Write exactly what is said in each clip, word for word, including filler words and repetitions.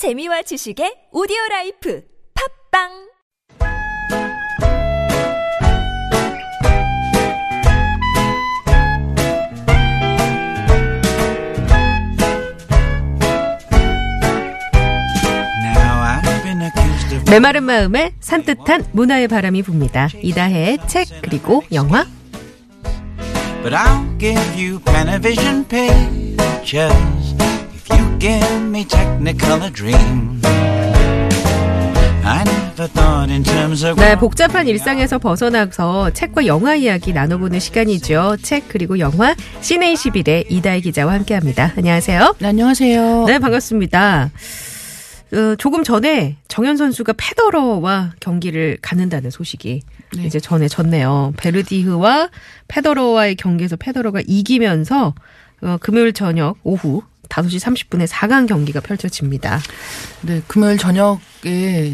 재미와 지식의 오디오라이프 팝빵! 메마른 마음에 산뜻한 문화의 바람이 붑니다. 이다혜의 책 그리고 영화. But I'll give you Panavision pictures if you give me technicolor dreams. I never thought in terms of 네, 복잡한 일상에서 벗어나서 책과 영화 이야기 나눠보는 시간이죠. 책 그리고 영화 씨네이십일의 이다희 기자와 함께합니다. 안녕하세요. 네, 안녕하세요. 네, 반갑습니다. 어, 조금 전에 정현 선수가 페더러와 경기를 갖는다는 소식이 네. 이제 전해졌네요. 베르디흐와 페더러와의 경기에서 페더러가 이기면서 어, 금요일 저녁 오후 다섯 시 삼십 분에 사 강 경기가 펼쳐집니다. 네, 금요일 저녁에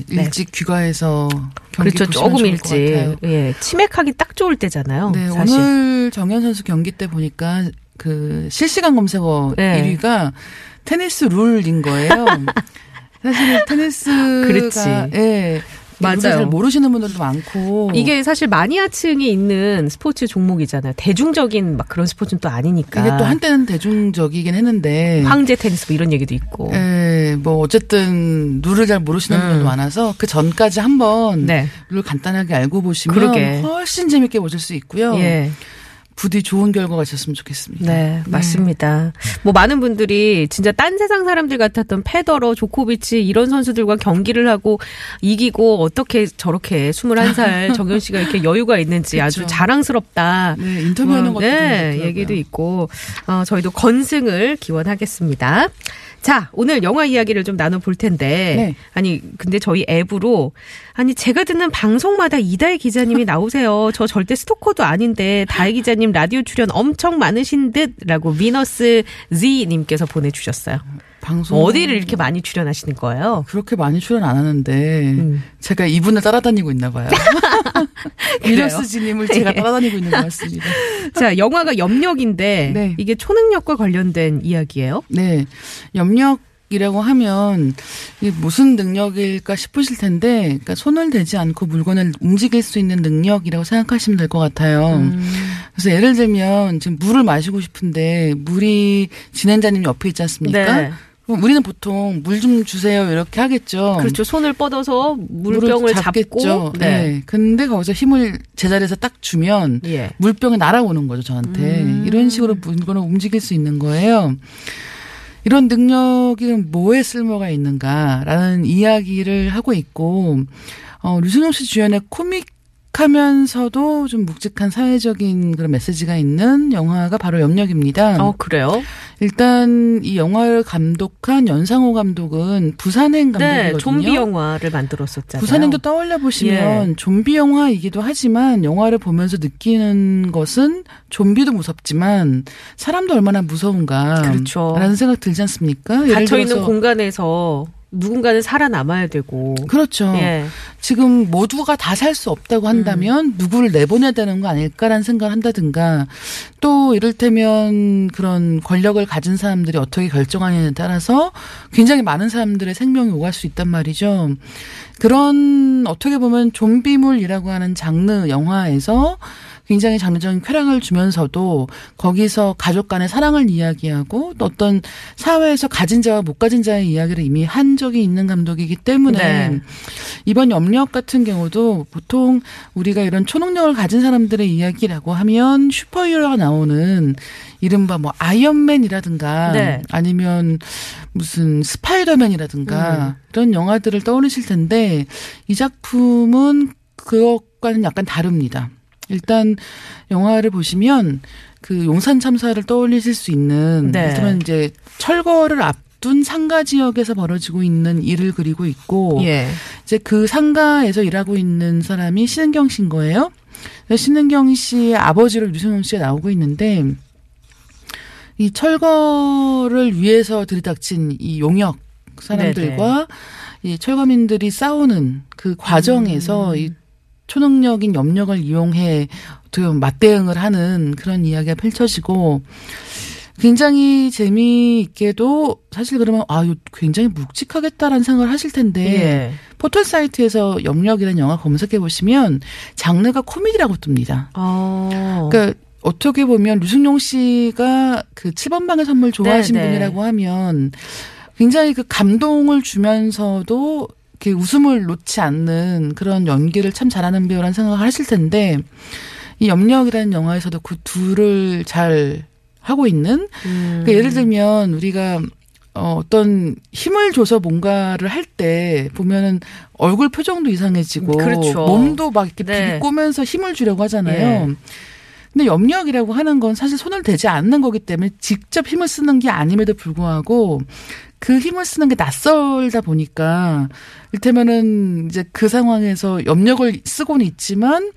일찍 네. 귀가해서 경기 그렇죠, 조금 일찍. 예, 치맥하기 딱 좋을 때잖아요. 네, 사실. 오늘 정현 선수 경기 때 보니까 그 실시간 검색어 네. 일 위가 테니스 룰인 거예요. 사실 테니스가 그렇지. 예. 맞아요. 잘 모르시는 분들도 많고. 이게 사실 마니아층이 있는 스포츠 종목이잖아요. 대중적인 막 그런 스포츠는 또 아니니까. 이게 또 한때는 대중적이긴 했는데. 황제 테니스 뭐 이런 얘기도 있고. 예. 뭐 어쨌든 룰을 잘 모르시는 음. 분들도 많아서 그 전까지 한번 네. 룰 간단하게 알고 보시면 그러게. 훨씬 재밌게 보실 수 있고요. 예. 부디 좋은 결과가 있었으면 좋겠습니다. 네, 맞습니다. 네. 뭐 많은 분들이 진짜 딴 세상 사람들 같았던 페더러, 조코비치 이런 선수들과 경기를 하고 이기고 어떻게 저렇게 스물한 살 정현 씨가 이렇게 여유가 있는지 그렇죠. 아주 자랑스럽다. 네, 인터뷰하는 어, 것도 네, 얘기도 있고 어, 저희도 건승을 기원하겠습니다. 자, 오늘 영화 이야기를 좀 나눠볼 텐데 네. 아니 근데 저희 앱으로 아니 제가 듣는 방송마다 이다희 기자님이 나오세요. 저 절대 스토커도 아닌데 다희 기자님 라디오 출연 엄청 많으신 듯 라고 위너스 Z님께서 보내주셨어요. 방송 어디를 이렇게 많이 출연하시는 거예요? 그렇게 많이 출연 안 하는데 음. 제가 이분을 따라다니고 있나 봐요. 위너스 Z님을 제가 따라다니고 있는 것 같습니다. 자, 영화가 염력인데 네. 이게 초능력과 관련된 이야기예요? 네. 염력이라고 하면 이게 무슨 능력일까 싶으실 텐데 그러니까 손을 대지 않고 물건을 움직일 수 있는 능력이라고 생각하시면 될 것 같아요. 음. 그래서 예를 들면 지금 물을 마시고 싶은데 물이 진행자님 옆에 있지 않습니까? 네. 우리는 보통 물 좀 주세요 이렇게 하겠죠. 그렇죠. 손을 뻗어서 물병을 잡겠죠. 잡고. 네. 네. 근데 거기서 힘을 제자리에서 딱 주면 예. 물병이 날아오는 거죠. 저한테. 음. 이런 식으로 물건을 움직일 수 있는 거예요. 이런 능력이 뭐에 쓸모가 있는가라는 이야기를 하고 있고 어, 류승룡 씨 주연의 코믹 하면서도 좀 묵직한 사회적인 그런 메시지가 있는 영화가 바로 염력입니다. 어, 그래요? 일단 이 영화를 감독한 연상호 감독은 부산행 감독이거든요. 네, 좀비 영화를 만들었었잖아요. 부산행도 떠올려 보시면 예. 좀비 영화이기도 하지만 영화를 보면서 느끼는 것은 좀비도 무섭지만 사람도 얼마나 무서운가 그렇죠. 라는 생각 들지 않습니까? 갇혀있는 공간에서. 누군가는 살아남아야 되고. 그렇죠. 예. 지금 모두가 다 살 수 없다고 한다면 음. 누구를 내보내야 되는 거 아닐까라는 생각을 한다든가 또 이를테면 그런 권력을 가진 사람들이 어떻게 결정하느냐에 따라서 굉장히 많은 사람들의 생명이 오갈 수 있단 말이죠. 그런 어떻게 보면 좀비물이라고 하는 장르 영화에서 굉장히 장르적인 쾌락을 주면서도 거기서 가족 간의 사랑을 이야기하고 또 어떤 사회에서 가진 자와 못 가진 자의 이야기를 이미 한 적이 있는 감독이기 때문에 네. 이번 염력 같은 경우도 보통 우리가 이런 초능력을 가진 사람들의 이야기라고 하면 슈퍼히어로가 나오는 이른바 뭐 아이언맨이라든가 네. 아니면 무슨 스파이더맨이라든가 음. 이런 영화들을 떠올리실 텐데 이 작품은 그것과는 약간 다릅니다. 일단 영화를 보시면 그 용산 참사를 떠올리실 수 있는 네. 그러면 이제 철거를 앞둔 상가 지역에서 벌어지고 있는 일을 그리고 있고 예. 이제 그 상가에서 일하고 있는 사람이 신은경 씨인 거예요. 신은경 씨의 아버지로 류승룡 씨가 나오고 있는데 이 철거를 위해서 들이닥친 이 용역 사람들과 네네. 이 철거민들이 싸우는 그 과정에서 음. 이 초능력인 염력을 이용해 맞대응을 하는 그런 이야기가 펼쳐지고 굉장히 재미있게도 사실 그러면 아, 이거 굉장히 묵직하겠다라는 생각을 하실 텐데 예. 포털 사이트에서 영역이라는 영화 검색해 보시면 장르가 코미디라고 뜹니다. 아. 그러니까 어떻게 보면 류승룡 씨가 그 칠 번 방의 선물 좋아하신 네네. 분이라고 하면 굉장히 그 감동을 주면서도 이렇게 웃음을 놓지 않는 그런 연기를 참 잘하는 배우라는 생각을 하실 텐데 이 염력이라는 영화에서도 그 둘을 잘 하고 있는 음. 그러니까 예를 들면 우리가 어떤 힘을 줘서 뭔가를 할 때 보면은 얼굴 표정도 이상해지고 그렇죠. 몸도 막 이렇게 네. 비꼬면서 힘을 주려고 하잖아요. 예. 근데 염력이라고 하는 건 사실 손을 대지 않는 거기 때문에 직접 힘을 쓰는 게 아님에도 불구하고 그 힘을 쓰는 게 낯설다 보니까 이를테면은 이제 그 상황에서 염력을 쓰고는 있지만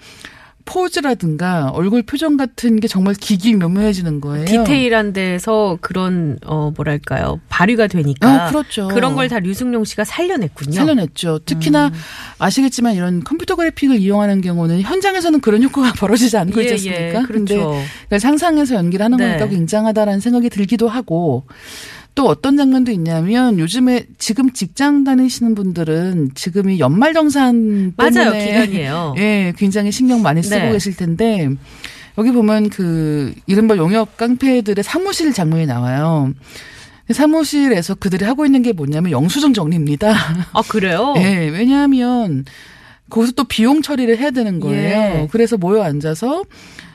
포즈라든가 얼굴 표정 같은 게 정말 기기묘묘해지는 거예요. 디테일한 데서 그런 어 뭐랄까요 발휘가 되니까 어, 그렇죠. 그런 걸 다 류승룡 씨가 살려냈군요. 살려냈죠. 특히나 음. 아시겠지만 이런 컴퓨터 그래픽을 이용하는 경우는 현장에서는 그런 효과가 벌어지지 않고 예, 있지 않습니까? 예, 그렇죠. 근데 상상해서 연기를 하는 네. 거니까 굉장하다라는 생각이 들기도 하고 또 어떤 장면도 있냐면 요즘에 지금 직장 다니시는 분들은 지금이 연말정산 때문에 맞아요. 기간이에요. 예, 굉장히 신경 많이 쓰고 네. 계실 텐데 여기 보면 그 이른바 용역 깡패들의 사무실 장면이 나와요. 사무실에서 그들이 하고 있는 게 뭐냐면 영수증 정리입니다. 아 그래요? 예, 왜냐하면 거기서 또 비용 처리를 해야 되는 거예요. 예. 그래서 모여 앉아서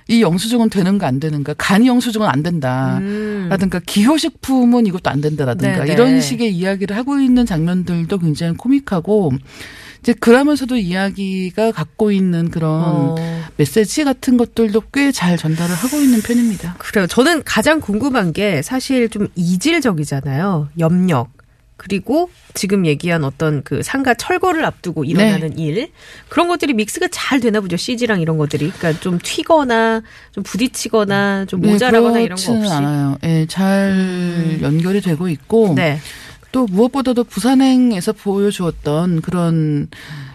이 영수증은 되는가 안 되는가 간이 영수증은 안 된다 음. 라든가 기호식품은 이것도 안 된다라든가 네네. 이런 식의 이야기를 하고 있는 장면들도 굉장히 코믹하고 이제 그러면서도 이야기가 갖고 있는 그런 어. 메시지 같은 것들도 꽤 잘 전달을 하고 있는 편입니다. 그래요. 저는 가장 궁금한 게 사실 좀 이질적이잖아요. 염력 그리고 지금 얘기한 어떤 그 상가 철거를 앞두고 일어나는 네. 일 그런 것들이 믹스가 잘 되나 보죠. 씨지랑 이런 것들이 그러니까 좀 튀거나 좀 부딪히거나 좀 모자라거나 네, 이런 거 없이 않아요. 네, 잘 음. 연결이 되고 있고 네. 또 무엇보다도 부산행에서 보여주었던 그런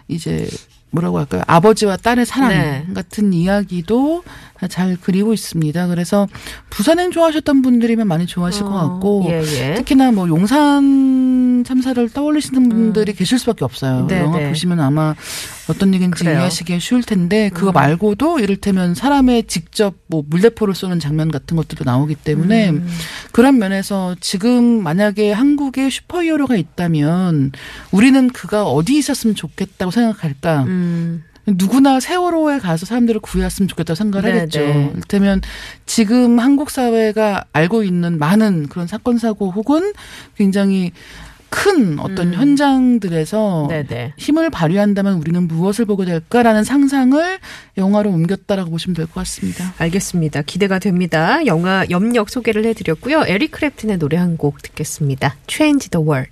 이제 뭐라고 할까요? 아버지와 딸의 사랑 네. 같은 이야기도 잘 그리고 있습니다. 그래서 부산행 좋아하셨던 분들이면 많이 좋아하실 어, 것 같고 예, 예. 특히나 뭐 용산 참사를 떠올리시는 분들이 음. 계실 수밖에 없어요. 네, 영화 네. 보시면 아마 어떤 얘기인지 그래요. 이해하시기 쉬울 텐데 그거 음. 말고도 이를테면 사람의 직접 뭐 물대포를 쏘는 장면 같은 것들도 나오기 때문에 음. 그런 면에서 지금 만약에 한국에 슈퍼히어로가 있다면 우리는 그가 어디 있었으면 좋겠다고 생각할까? 음. 음. 누구나 세월호에 가서 사람들을 구해왔으면 좋겠다고 생각을 하겠죠. 이를테면 지금 한국 사회가 알고 있는 많은 그런 사건 사고 혹은 굉장히 큰 어떤 음. 현장들에서 네네. 힘을 발휘한다면 우리는 무엇을 보게 될까라는 상상을 영화로 옮겼다라고 보시면 될 것 같습니다. 알겠습니다. 기대가 됩니다. 영화 염력 소개를 해드렸고요. 에릭 크랩튼의 노래 한 곡 듣겠습니다. Change the World.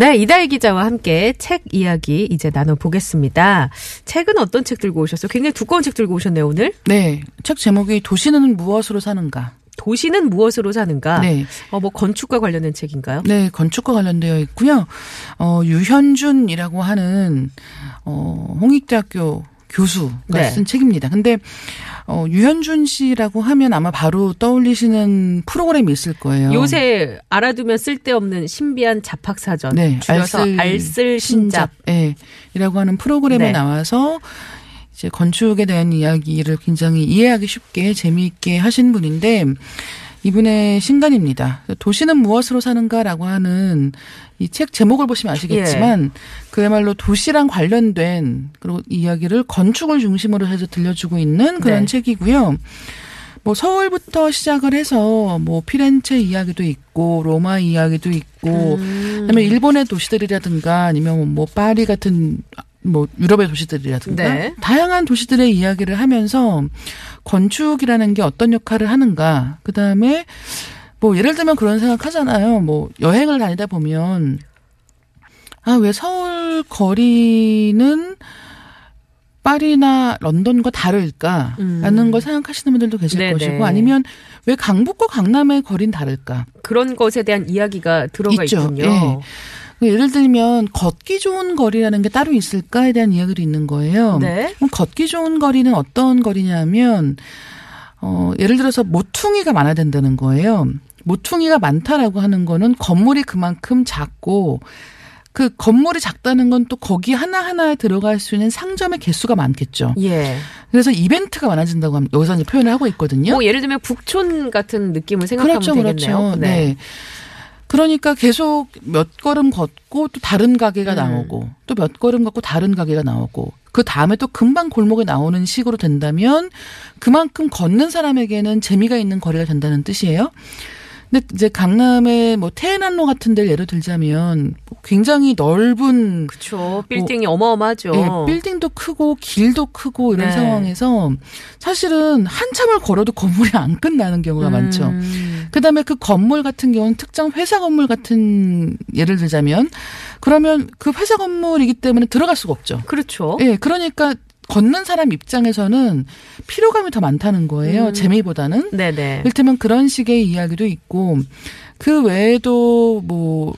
네, 이다희 기자와 함께 책 이야기 이제 나눠보겠습니다. 책은 어떤 책 들고 오셨어요? 굉장히 두꺼운 책 들고 오셨네요, 오늘. 네, 책 제목이 도시는 무엇으로 사는가. 도시는 무엇으로 사는가? 네. 어, 뭐 건축과 관련된 책인가요? 네, 건축과 관련되어 있고요. 어, 유현준이라고 하는 어, 홍익대학교 교수가 네. 쓴 책입니다. 근데 어, 유현준 씨라고 하면 아마 바로 떠올리시는 프로그램이 있을 거예요. 요새 알아두면 쓸데없는 신비한 잡학사전. 네. 줄여서 알쓸, 알쓸 신잡. 네. 이라고 하는 프로그램에 네. 나와서 이제 건축에 대한 이야기를 굉장히 이해하기 쉽게 재미있게 하신 분인데 이분의 신간입니다. 도시는 무엇으로 사는가라고 하는 이 책 제목을 보시면 아시겠지만 예. 그야말로 도시랑 관련된 그리고 이야기를 건축을 중심으로 해서 들려주고 있는 그런 네. 책이고요. 뭐 서울부터 시작을 해서 뭐 피렌체 이야기도 있고 로마 이야기도 있고 음. 그다음에 일본의 도시들이라든가 아니면 뭐 파리 같은 뭐 유럽의 도시들이라든가 네. 다양한 도시들의 이야기를 하면서 건축이라는 게 어떤 역할을 하는가. 그다음에 뭐 예를 들면 그런 생각하잖아요. 뭐 여행을 다니다 보면 아, 왜 서울 거리는 파리나 런던과 다를까라는 음. 걸 생각하시는 분들도 계실 네네. 것이고, 아니면 왜 강북과 강남의 거리는 다를까, 그런 것에 대한 이야기가 들어가 있죠. 있군요. 네. 예를 들면 걷기 좋은 거리라는 게 따로 있을까에 대한 이야기도 있는 거예요. 네. 그럼 걷기 좋은 거리는 어떤 거리냐면 어, 예를 들어서 모퉁이가 많아야 된다는 거예요. 모퉁이가 많다라고 하는 거는 건물이 그만큼 작고, 그 건물이 작다는 건 또 거기 하나하나에 들어갈 수 있는 상점의 개수가 많겠죠. 예. 그래서 이벤트가 많아진다고 하면, 여기서 이제 표현을 하고 있거든요. 뭐 예를 들면 북촌 같은 느낌을 생각하면 그렇죠, 되겠네요. 그렇죠. 네. 네. 그러니까 계속 몇 걸음 걷고 또 다른 가게가 음. 나오고, 또 몇 걸음 걷고 다른 가게가 나오고, 그 다음에 또 금방 골목에 나오는 식으로 된다면 그만큼 걷는 사람에게는 재미가 있는 거리가 된다는 뜻이에요. 근데 이제 강남의 뭐 테헤란로 같은 데를 예로 들자면 굉장히 넓은, 그렇죠, 빌딩이 뭐, 어마어마하죠. 네, 빌딩도 크고 길도 크고 이런 네. 상황에서 사실은 한참을 걸어도 건물이 안 끝나는 경우가 음. 많죠. 그다음에 그 건물 같은 경우는 특정 회사 건물 같은 예를 들자면, 그러면 그 회사 건물이기 때문에 들어갈 수가 없죠. 그렇죠. 예, 네, 그러니까 걷는 사람 입장에서는 피로감이 더 많다는 거예요. 음. 재미보다는. 네네. 이를테면 그런 식의 이야기도 있고, 그 외에도 뭐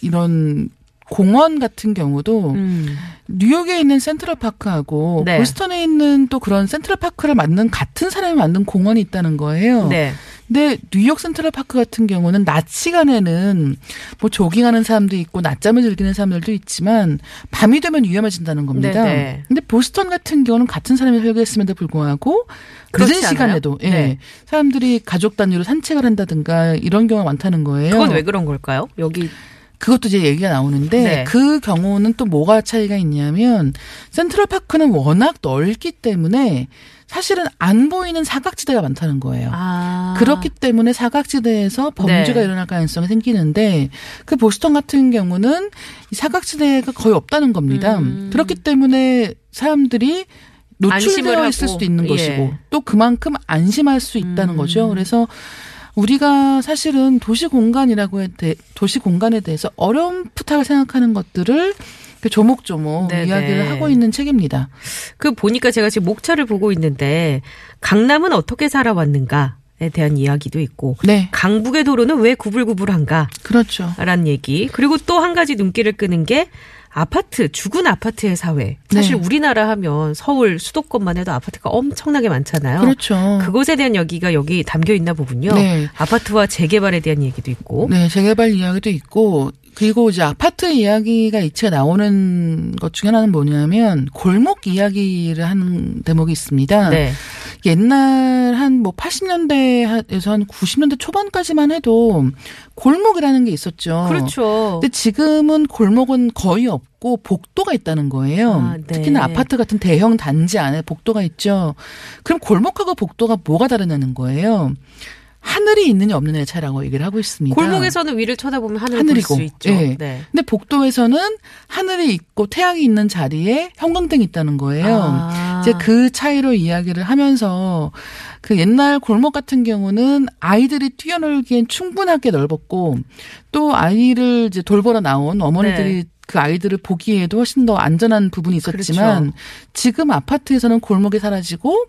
이런 공원 같은 경우도 음. 뉴욕에 있는 센트럴파크하고 네. 보스턴에 있는 또 그런 센트럴파크를 만든, 같은 사람이 만든 공원이 있다는 거예요. 네. 근데 뉴욕 센트럴파크 같은 경우는 낮 시간에는 뭐 조깅하는 사람도 있고 낮잠을 즐기는 사람들도 있지만 밤이 되면 위험해진다는 겁니다. 네네. 근데 보스턴 같은 경우는 같은 사람이 살고 있음에도 불구하고 늦은 시간에도 예, 네. 사람들이 가족 단위로 산책을 한다든가 이런 경우가 많다는 거예요. 그건 왜 그런 걸까요? 여기 그것도 이제 얘기가 나오는데 네. 그 경우는 또 뭐가 차이가 있냐면, 센트럴파크는 워낙 넓기 때문에 사실은 안 보이는 사각지대가 많다는 거예요. 아. 그렇기 때문에 사각지대에서 범죄가 네. 일어날 가능성이 생기는데, 그 보스턴 같은 경우는 이 사각지대가 거의 없다는 겁니다. 음. 그렇기 때문에 사람들이 노출되어 있을 수도 있는 것이고 예. 또 그만큼 안심할 수 있다는 음. 거죠. 그래서 우리가 사실은 도시 공간이라고 해, 도시 공간에 대해서 어렴풋하게 생각하는 것들을 조목조목 네네. 이야기를 하고 있는 책입니다. 그 보니까 제가 지금 목차를 보고 있는데, 강남은 어떻게 살아왔는가에 대한 이야기도 있고, 네. 강북의 도로는 왜 구불구불한가? 그렇죠. 라는 얘기. 그리고 또 한 가지 눈길을 끄는 게 아파트, 죽은 아파트의 사회. 사실 네. 우리나라 하면 서울, 수도권만 해도 아파트가 엄청나게 많잖아요. 그렇죠. 그것에 대한 얘기가 여기 담겨 있나 보군요. 네. 아파트와 재개발에 대한 얘기도 있고. 네, 재개발 이야기도 있고. 그리고 이제 아파트 이야기가 이 책에 나오는 것 중에 하나는 뭐냐면 골목 이야기를 하는 대목이 있습니다. 네. 옛날 한 뭐 팔십 년대에서 한 구십 년대 초반까지만 해도 골목이라는 게 있었죠. 그렇죠. 근데 지금은 골목은 거의 없고 복도가 있다는 거예요. 아, 네. 특히나 아파트 같은 대형 단지 안에 복도가 있죠. 그럼 골목하고 복도가 뭐가 다르냐는 거예요. 하늘이 있느냐 없느냐의 차이라고 얘기를 하고 있습니다. 골목에서는 위를 쳐다보면 하늘을 볼 수 있죠. 네. 네. 근데 복도에서는 하늘이 있고 태양이 있는 자리에 형광등이 있다는 거예요. 아. 이제 그 차이로 이야기를 하면서, 그 옛날 골목 같은 경우는 아이들이 뛰어놀기엔 충분하게 넓었고, 또 아이를 이제 돌보러 나온 어머니들이 네. 그 아이들을 보기에도 훨씬 더 안전한 부분이 있었지만 그렇죠. 지금 아파트에서는 골목이 사라지고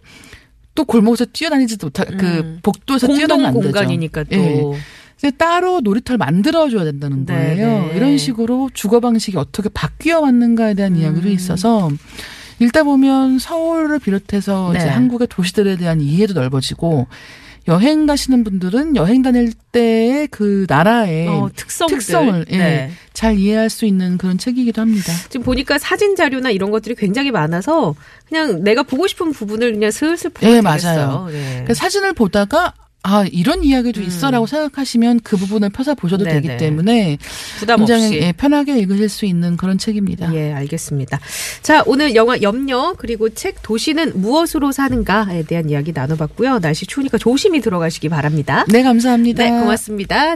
또 골목에서 뛰어다니지도 못하, 음. 그 복도에서 뛰어다니면 안 되죠. 공간이니까 또. 예. 따로 놀이터를 만들어줘야 된다는 거예요. 네네. 이런 식으로 주거 방식이 어떻게 바뀌어 왔는가에 대한 음. 이야기도 있어서, 읽다 보면 서울을 비롯해서 네. 이제 한국의 도시들에 대한 이해도 넓어지고, 여행 가시는 분들은 여행 다닐 때의 그 나라의 어, 특성들. 특성을 예, 네. 잘 이해할 수 있는 그런 책이기도 합니다. 지금 보니까 사진 자료나 이런 것들이 굉장히 많아서 그냥 내가 보고 싶은 부분을 그냥 슬슬 보게 네, 되겠어요. 맞아요. 네. 그러니까 사진을 보다가 아, 이런 이야기도 음. 있어라고 생각하시면 그 부분을 펴서 보셔도 네네. 되기 때문에 부담 굉장히 없이. 예, 편하게 읽으실 수 있는 그런 책입니다. 예, 알겠습니다. 자, 오늘 영화 염려 그리고 책 도시는 무엇으로 사는가에 대한 이야기 나눠봤고요. 날씨 추우니까 조심히 들어가시기 바랍니다. 네, 감사합니다. 네, 고맙습니다.